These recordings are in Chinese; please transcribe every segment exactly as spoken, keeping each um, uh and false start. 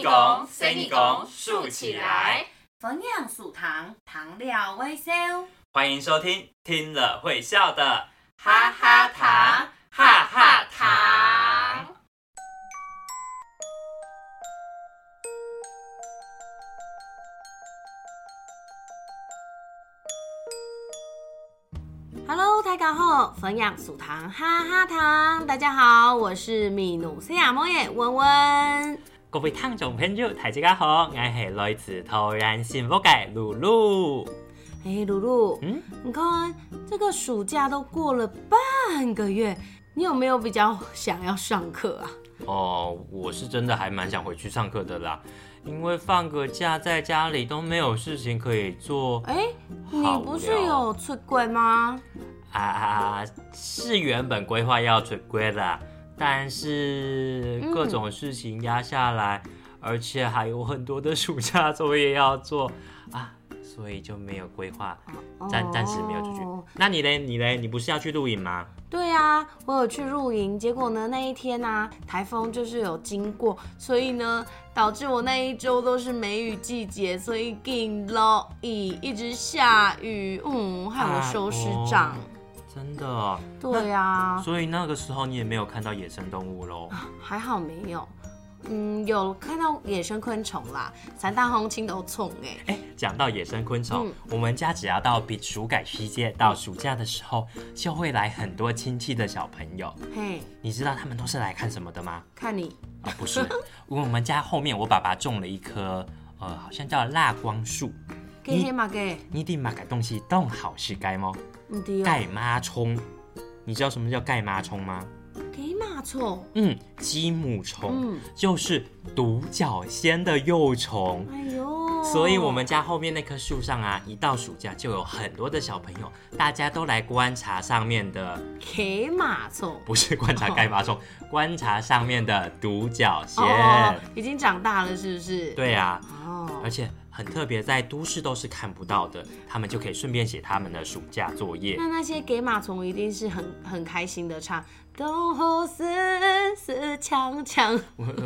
你讲，谁你讲，竖起来！粉样薯糖，糖料微笑。欢迎收听，听了会笑的哈哈糖，哈哈糖。Hello， 大家好，粉样薯糖，哈哈糖。大家好，我是米努西亚莫耶文文。各位听众朋友，大家好，我是来自桃园幸福的露露。哎，露露，嗯，你看这个暑假都过了半个月，你有没有比较想要上课啊？哦，我是真的还蛮想回去上课的啦，因为放个假在家里都没有事情可以做。哎，你不是有出国吗？啊，是原本规划要出国的。但是各种事情压下来、嗯、而且还有很多的暑假作业要做啊，所以就没有规划，暂、哦、暂时没有出去。那你嘞？你嘞？你不是要去露营吗？对啊，我有去露营，结果呢那一天啊，台风就是有经过，所以呢导致我那一周都是梅雨季节，所以更 low 一直下雨，嗯，害我收湿帐。真的、哦？对呀、啊，所以那个时候你也没有看到野生动物喽？还好没有，嗯，有看到野生昆虫啦，三大红青都冲哎、欸。哎、欸，讲到野生昆虫、嗯，我们家只要到避暑改世界，到暑假的时候，就会来很多亲戚的小朋友。嘿，你知道他们都是来看什么的吗？看你啊、哦，不是，我们家后面我爸爸种了一棵，呃，好像叫蜡光树。给黑马给，你得马个东西动好是该吗？盖妈虫，你知道什么叫盖妈虫吗？给马虫，嗯，鸡母虫、嗯，就是独角仙的幼虫。哎呦，所以我们家后面那棵树上啊，一到暑假就有很多的小朋友，大家都来观察上面的给马虫，不是观察盖马虫、哦，观察上面的独角仙、哦，已经长大了是不是？对啊，哦、而且。很特别，在都市都是看不到的，他们就可以顺便写他们的暑假作业。那那些给马虫一定是很很开心的唱，东吼四四强强。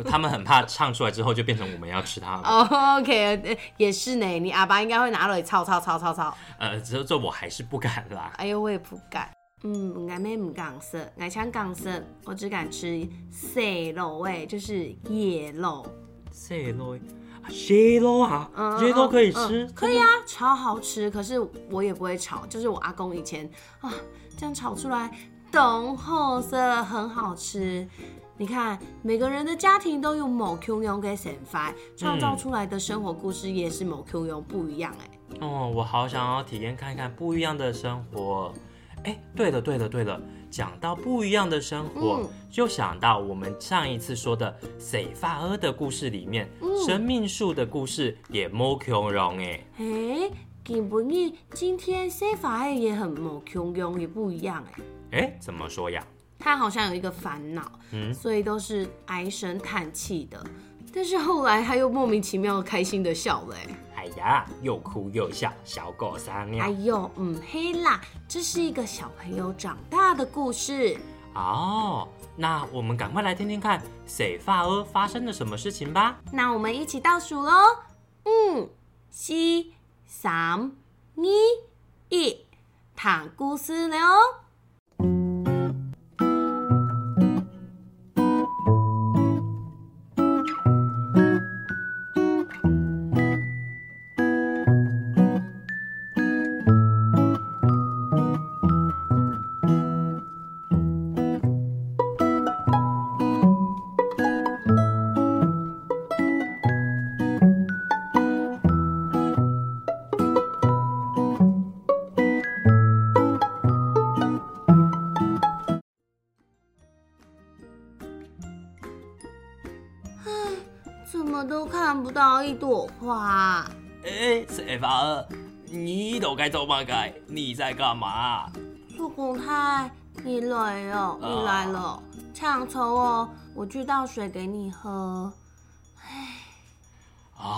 他们很怕唱出来之后就变成我们要吃他们。Oh, OK， 也是呢，你阿爸应该会拿来操操操操操。呃，这这我还是不敢啦。哎呦，我也不敢。嗯，俺妹唔敢食，俺抢敢食，我只敢吃蟹肉哎，就是野肉。蟹肉。蟹肉啊，蟹肉可以吃、嗯嗯嗯，可以啊，超好吃。可是我也不会炒，就是我阿公以前啊，这样炒出来，浓厚色很好吃。你看，每个人的家庭都有某 Q 用给显发，创造出来的生活故事也是某 Q 用不一样哎、欸。哦，我好想要体验看看不一样的生活。哎，对了对了对了，讲到不一样的生活、嗯，就想到我们上一次说的洗发儿的故事里面，嗯、生命树的故事也无穷用哎。哎，根本你今天洗发儿也很无穷用，也不一样哎。哎，怎么说呀？他好像有一个烦恼，嗯，所以都是唉声叹气的，但是后来他又莫名其妙开心的笑了哎。哎呀，又哭又笑，小狗撒尿。哎呦，嗯，黑啦，这是一个小朋友长大的故事哦。那我们赶快来听听看，洗发儿发生了什么事情吧。那我们一起倒数喽，五、四、三、二、一，听故事了。一朵花。哎，洗发儿，你都该做乜嘅？你在干嘛？叔公太，你来了，你来了，抢走哦！我去倒水给你喝。哎，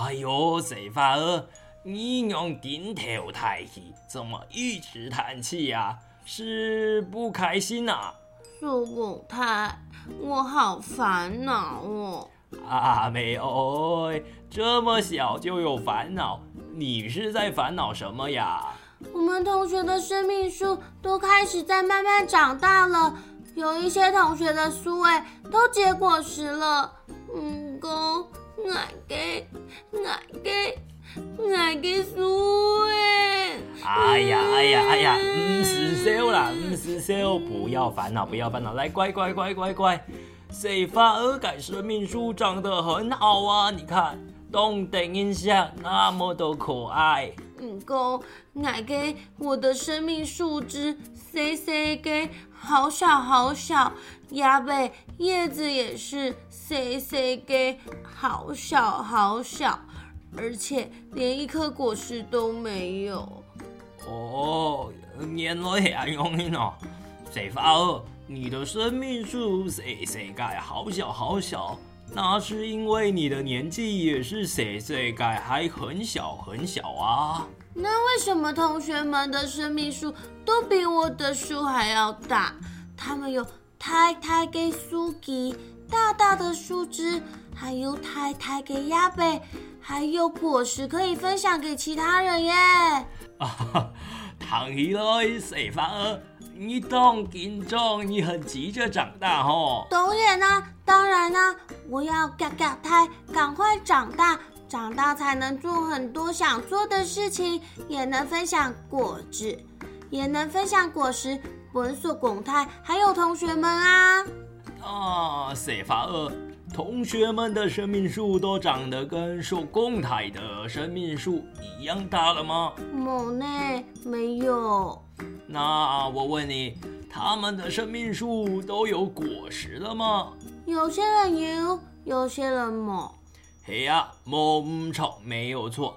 哎呦，洗发儿，你用点头叹气，怎么一直叹气啊？是不开心啊？叔公太，我好烦恼哦。阿妹哦，这么小就有烦恼，你是在烦恼什么呀？我们同学的生命树都开始在慢慢长大了，有一些同学的苏味都结果实了。嗯，公，奶给，奶给，奶给苏味。哎呀哎呀哎呀，唔是笑啦，唔是笑，不要烦恼，不要烦恼，来，乖乖乖乖乖。洗发尔改生命树长得很好啊，你看，动等一下那么的可爱。嗯，公，奶给我的生命树枝，谁谁给好小好小，芽贝叶子也是谁谁给好小好小，而且连一颗果实都没有。哦，原来系咁样哦，洗发尔。你的生命树谁谁盖好小好小，那是因为你的年纪也是谁谁盖还很小很小啊。那为什么同学们的生命树都比我的树还要大？他们有太太给树枝，大大的树枝，还有太太给芽贝，还有果实可以分享给其他人耶。啊，躺起来，谁发儿？你动紧张，你很急着长大哦。当然啦，当然啦，我要嘎嘎胎，赶快长大，长大才能做很多想做的事情，也能分享果子，也能分享果实，文所拱胎，还有同学们啊。啊，谁发恶？同学们的生命树都长得跟手拱胎的生命树一样大了吗？某内没有。那我问你，他们的生命树都有果实了吗？有些人有，有些人没。嘿呀，没唔错，没有错。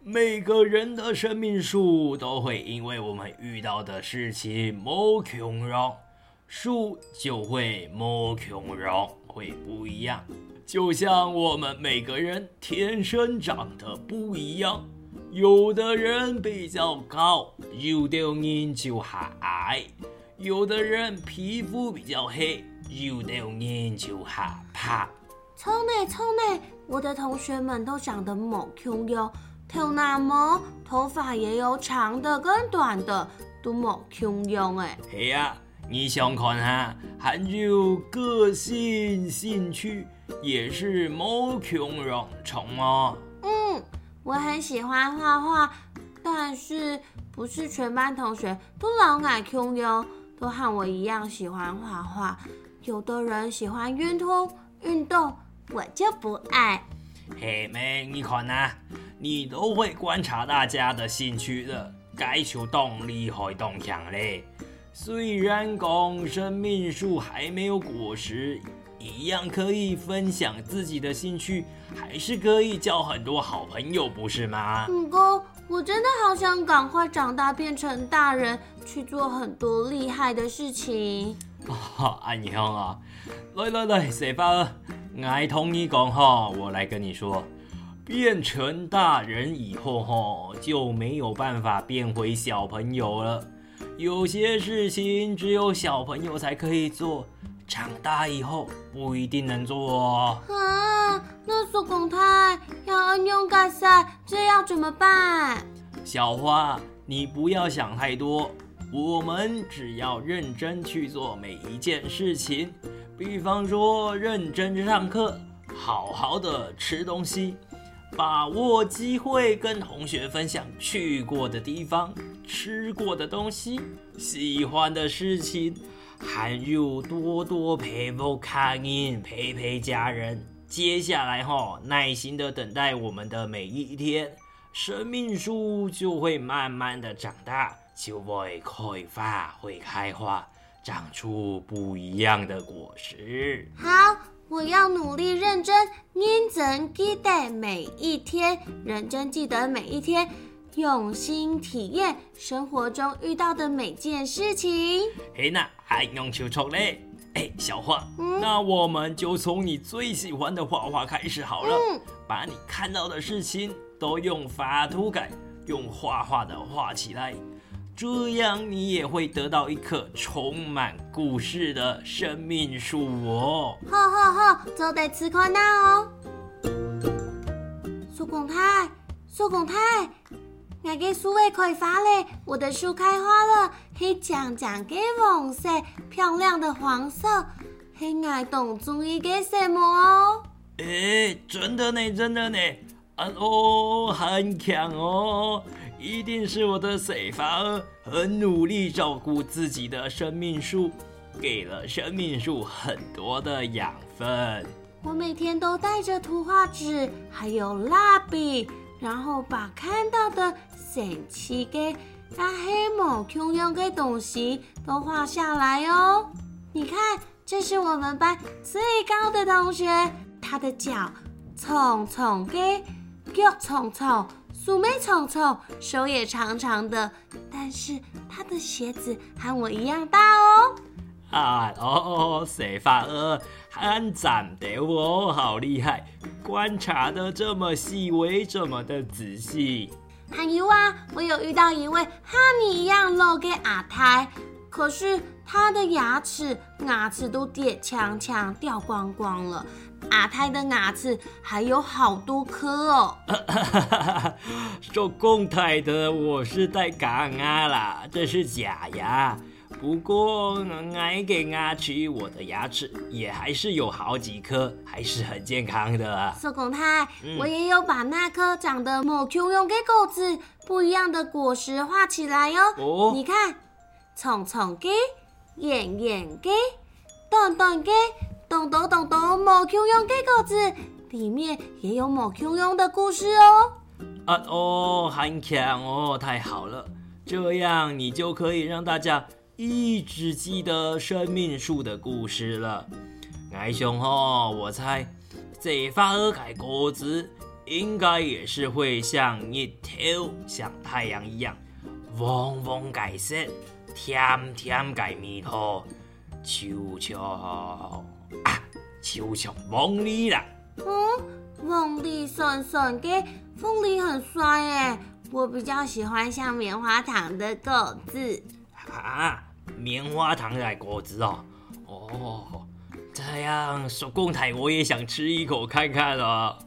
每个人的生命树都会因为我们遇到的事情没穷容，树就会没穷容，会不一样。就像我们每个人天生长得不一样。有的人比较高，有的人就矮；有的人皮肤比较黑，有的人就害怕。聪内聪内，我的同学们都长得猛 Q 哟，头那么头发也有长的跟短的，都猛 Q 哟哎。系啊，你想看下，还有个性兴趣也是猛 Q 容虫哦。嗯。我很喜欢画画，但是不是全班同学都老爱 Q 哟，都和我一样喜欢画画。有的人喜欢运动，运动我就不爱。嘿妹，你看啊，你都会观察大家的兴趣的，该求动力害动强嘞。虽然讲生命树还没有果实，一样可以分享自己的兴趣，还是可以交很多好朋友，不是吗？嗯，哥，我真的好想赶快长大变成大人，去做很多厉害的事情。啊，安妮啊，来来来，谁吧？我同你讲哈，我来跟你说，变成大人以后哈，就没有办法变回小朋友了。有些事情只有小朋友才可以做。长大以后不一定能做哦。啊，那手拱胎要按用盖塞，这要怎么办？小花，你不要想太多，我们只要认真去做每一件事情，比方说认真上课，好好的吃东西，把握机会跟同学分享去过的地方，吃过的东西，喜欢的事情，还有多多陪伴家人，陪陪家人。接下来哈，耐心的等待我们的每一天，生命树就会慢慢的长大，就会开花，会开花，长出不一样的果实。好，我要努力认真，认真记得每一天，认真记得每一天。用心体验生活中遇到的每件事情。嘿那还用手抽嘞？哎，小花、嗯，那我们就从你最喜欢的画画开始好了、嗯。把你看到的事情都用发图感，用画画的画起来。这样你也会得到一棵充满故事的生命树哦。好好好，就得吃看哪哦。苏公太，苏公太，我的树会开花了，我的树开花了，黑长长的黄色，漂亮的黄色，黑我懂中意的什么哦？诶，真的呢，真的呢，啊哦，很强哦。一定是我的水房很努力照顾自己的生命树，给了生命树很多的养分。我每天都带着图画纸还有蜡笔，然后把看到的神奇的那黑毛熊用的东西都画下来哦。你看，这是我们班最高的同学，他的脚长长的，脚长长，鼠妹虫虫，手也长长的，但是他的鞋子和我一样大哦。啊哦，谁发呃，很长的哦，好厉害，观察的这么细微，这么的仔细。还有啊，我有遇到一位和你一样露给阿胎，可是他的牙齿牙齿都跌强强掉光光了。阿泰的牙齿还有好多颗哦。说公泰的我是在讲啊啦，这是假牙。不过挨给牙齿，我的牙齿也还是有好几颗，还是很健康的啊。说公泰，嗯、我也有把那颗长得某 Q 用给狗子不一样的果实画起来哦。哦你看，虫虫给，眼眼给，短短给。懂懂懂懂，某 Q 用给狗子，里面也有某 Q 用的故事哦。啊哦，很强哦，太好了，这样你就可以让大家一直记得生命树的故事了。矮熊吼，我猜这发鹅改果子应该也是会像日头、像太阳一样，旺旺改色，甜甜改蜜桃，悄悄。就像梦里啦，嗯，梦里酸酸的，风里很酸耶。我比较喜欢像棉花糖的果子啊，棉花糖的果子哦。哦，这样手工台我也想吃一口看看了。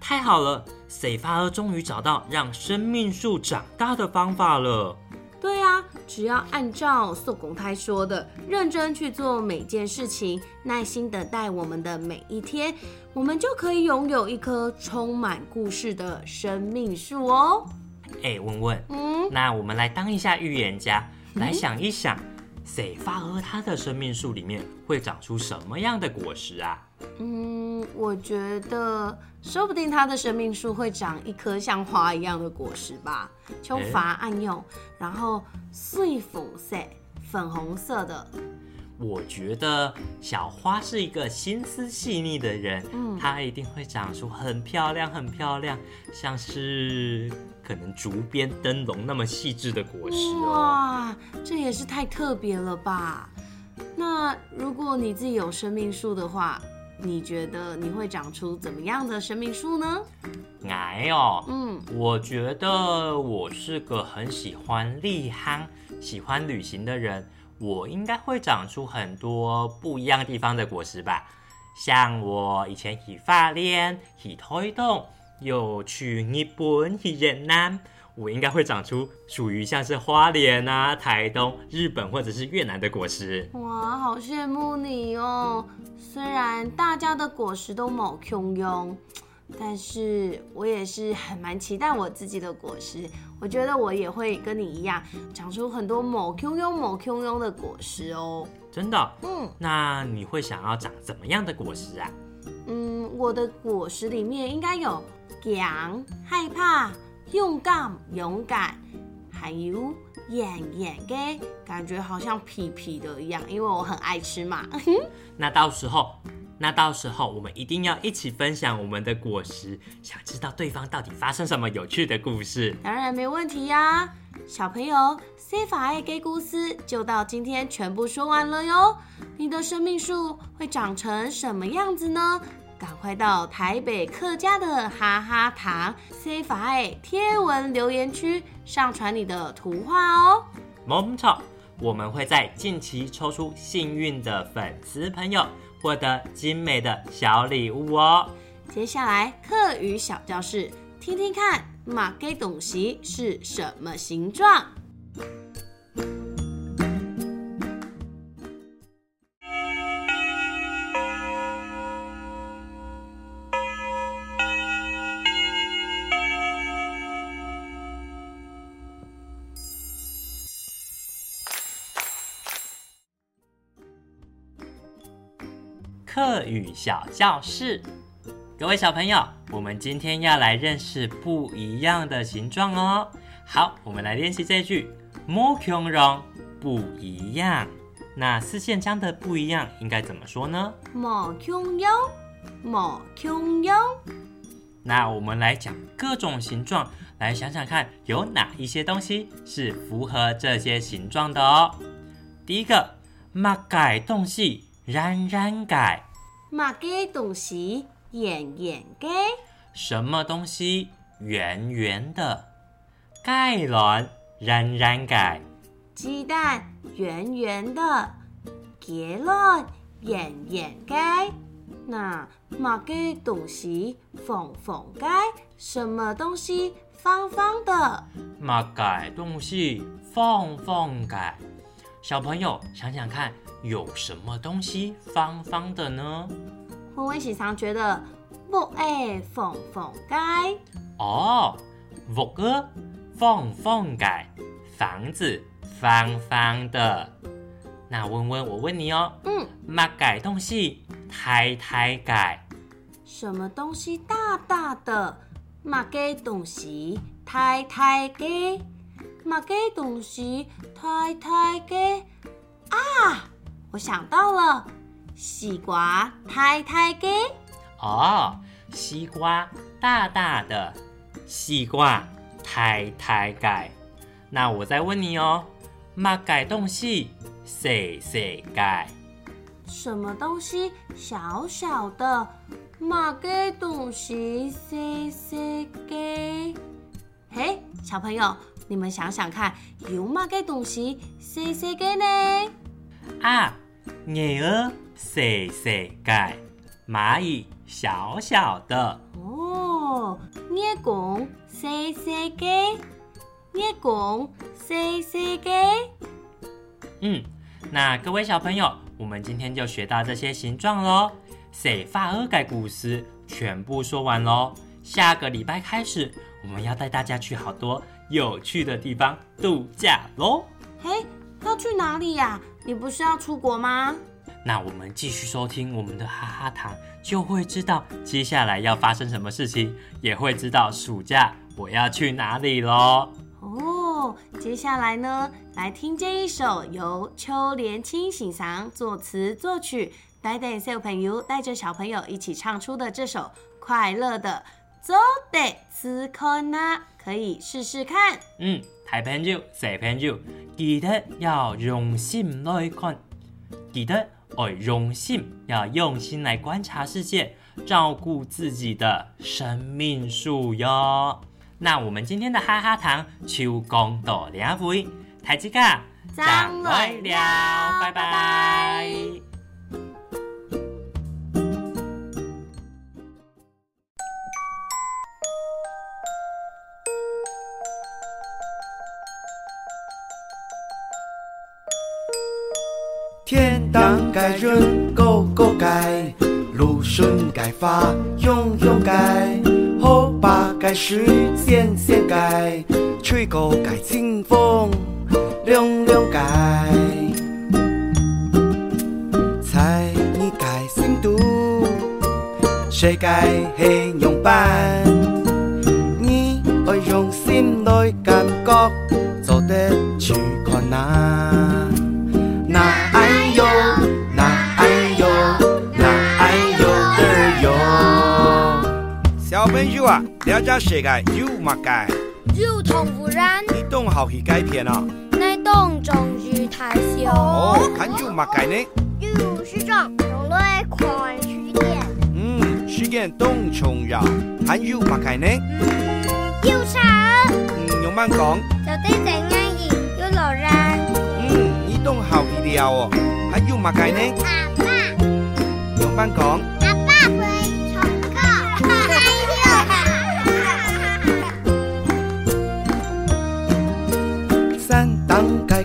太好了！水发鹅终于找到让生命树长大的方法了。对啊，只要按照素公太说的，认真去做每件事情，耐心等待我们的每一天，我们就可以拥有一棵充满故事的生命树哦。哎，文文，嗯，那我们来当一下预言家，来想一想，水发鹅它的生命树里面会长出什么样的果实啊？嗯，我觉得说不定它的生命树会长一颗像花一样的果实吧，就发暗用，然后碎粉色，粉红色的。我觉得小花是一个心思细腻的人，嗯，它一定会长出很漂亮、很漂亮，像是可能竹编灯笼那么细致的果实哦。哇，这也是太特别了吧！那如果你自己有生命树的话，你觉得你会长出怎么样的生命树呢？哎哦，嗯，我觉得我是个很喜欢立航、喜欢旅行的人，我应该会长出很多不一样地方的果实吧。像我以前去花莲、去台东，又去日本、去越南，我应该会长出属于像是花莲啊、台东、日本或者是越南的果实。哇，好羡慕你哦！虽然大家的果实都某穷庸，但是我也是很蛮期待我自己的果实。我觉得我也会跟你一样，长出很多某穷庸、某穷庸的果实哦。真的？嗯。那你会想要长怎么样的果实啊？嗯，我的果实里面应该有强、害怕。勇敢，勇敢，还有眼眼的，感觉好像皮皮的一样，因为我很爱吃嘛。那到时候，那到时候我们一定要一起分享我们的果实，想知道对方到底发生什么有趣的故事。当然没问题呀、啊，小朋友，西法爱给故事就到今天全部说完了哟。你的生命树会长成什么样子呢？赶快到台北客家的哈哈塔 C 法爱贴文留言区上传你的图画哦。没错，我们会在近期抽出幸运的粉丝朋友，获得精美的小礼物哦。接下来客语小教室，听听看马给东西是什么形状？客语小教室，各位小朋友，我们今天要来认识不一样的形状哦。好，我们来练习这句摸穷容不一样。那四线腔的不一样应该怎么说呢？摸穷容，摸穷容。那我们来讲各种形状，来想想看有哪一些东西是符合这些形状的哦。第一个，马改动戏。冉冉改，马给东西眼眼给，什么东西圆圆的？盖卵冉冉改，鸡蛋圆圆的，结卵眼眼给。那马给东西缝缝改，什么东西方方的？马给东西缝缝改。小朋友想想看，有什么东西方方的呢？我们时常觉得木诶缝缝盖哦，木个缝缝盖，房子方方的。那温温，我问你哦，嗯，马改东西太太改，什么东西大大的？马改东西太太改，马改东西太太改啊！我想到了，西瓜太太给哦，西瓜大大的，西瓜太太改。那我再问你哦，马改东西细细改，什么东西小小的？马改东西细细改。嘿，小朋友，你们想想看，有马改东西细细改呢？啊！鸟儿细细改，蚂蚁小小的哦。月光细细改，月光细细改。嗯，那各位小朋友，我们今天就学到这些形状咯。洗发二改古诗全部说完咯。下个礼拜开始，我们要带大家去好多有趣的地方度假咯。嘿，要去哪里呀、啊？你不是要出国吗？那我们继续收听我们的哈哈塔，就会知道接下来要发生什么事情，也会知道暑假我要去哪里咯。哦，接下来呢，来听这一首由邱连青先生作词作曲，带带小朋友带着小朋友一起唱出的这首快乐的做得思考呢，可以试试看。嗯，大朋友、小朋友，记得要用心来看，记得要用心，要用心来观察世界，照顾自己的生命树哟。那我们今天的哈哈糖就讲到两位，大家再会了，拜拜。天当改人狗狗改，路顺改发用用改，后把改时线线改，吹狗改清风凉凉改，猜你改新度谁改黑用板，你爱用心来感觉做得去困难，那那哎呦，那哎呦的哟。小朋友啊，了解世界有乜解？有同不然？你懂好去改变啊？你懂终于太小。哦，看有乜解呢？有是种用来看书的。嗯，是见冬蟲油，很要白係呢？要炒。嗯，用慢講。就啲整啱熱，要落熱。嗯，呢冬好熱料哦，很要白係呢？阿爸。用慢講。阿爸會唱歌。山頂雞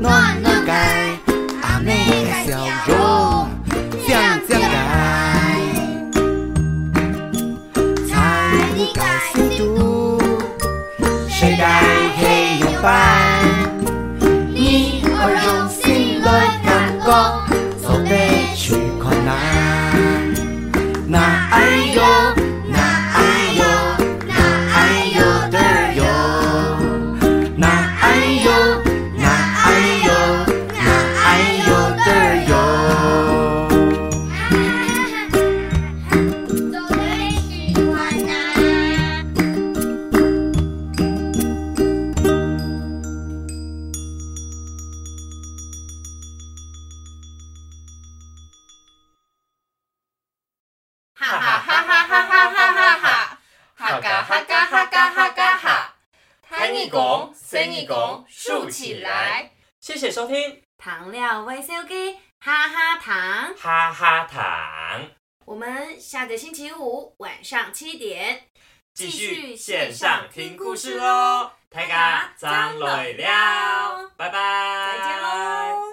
暖暖街，阿妹介绍肉，酱酱街，菜街新都，世界黑油饭，你我用心来感觉，走得去困难，那爱哟。 收听糖料微笑鸡，哈哈糖，哈哈糖。我们下个星期五晚上七点继续线上听故事喽！大家张累了，拜拜，再见喽！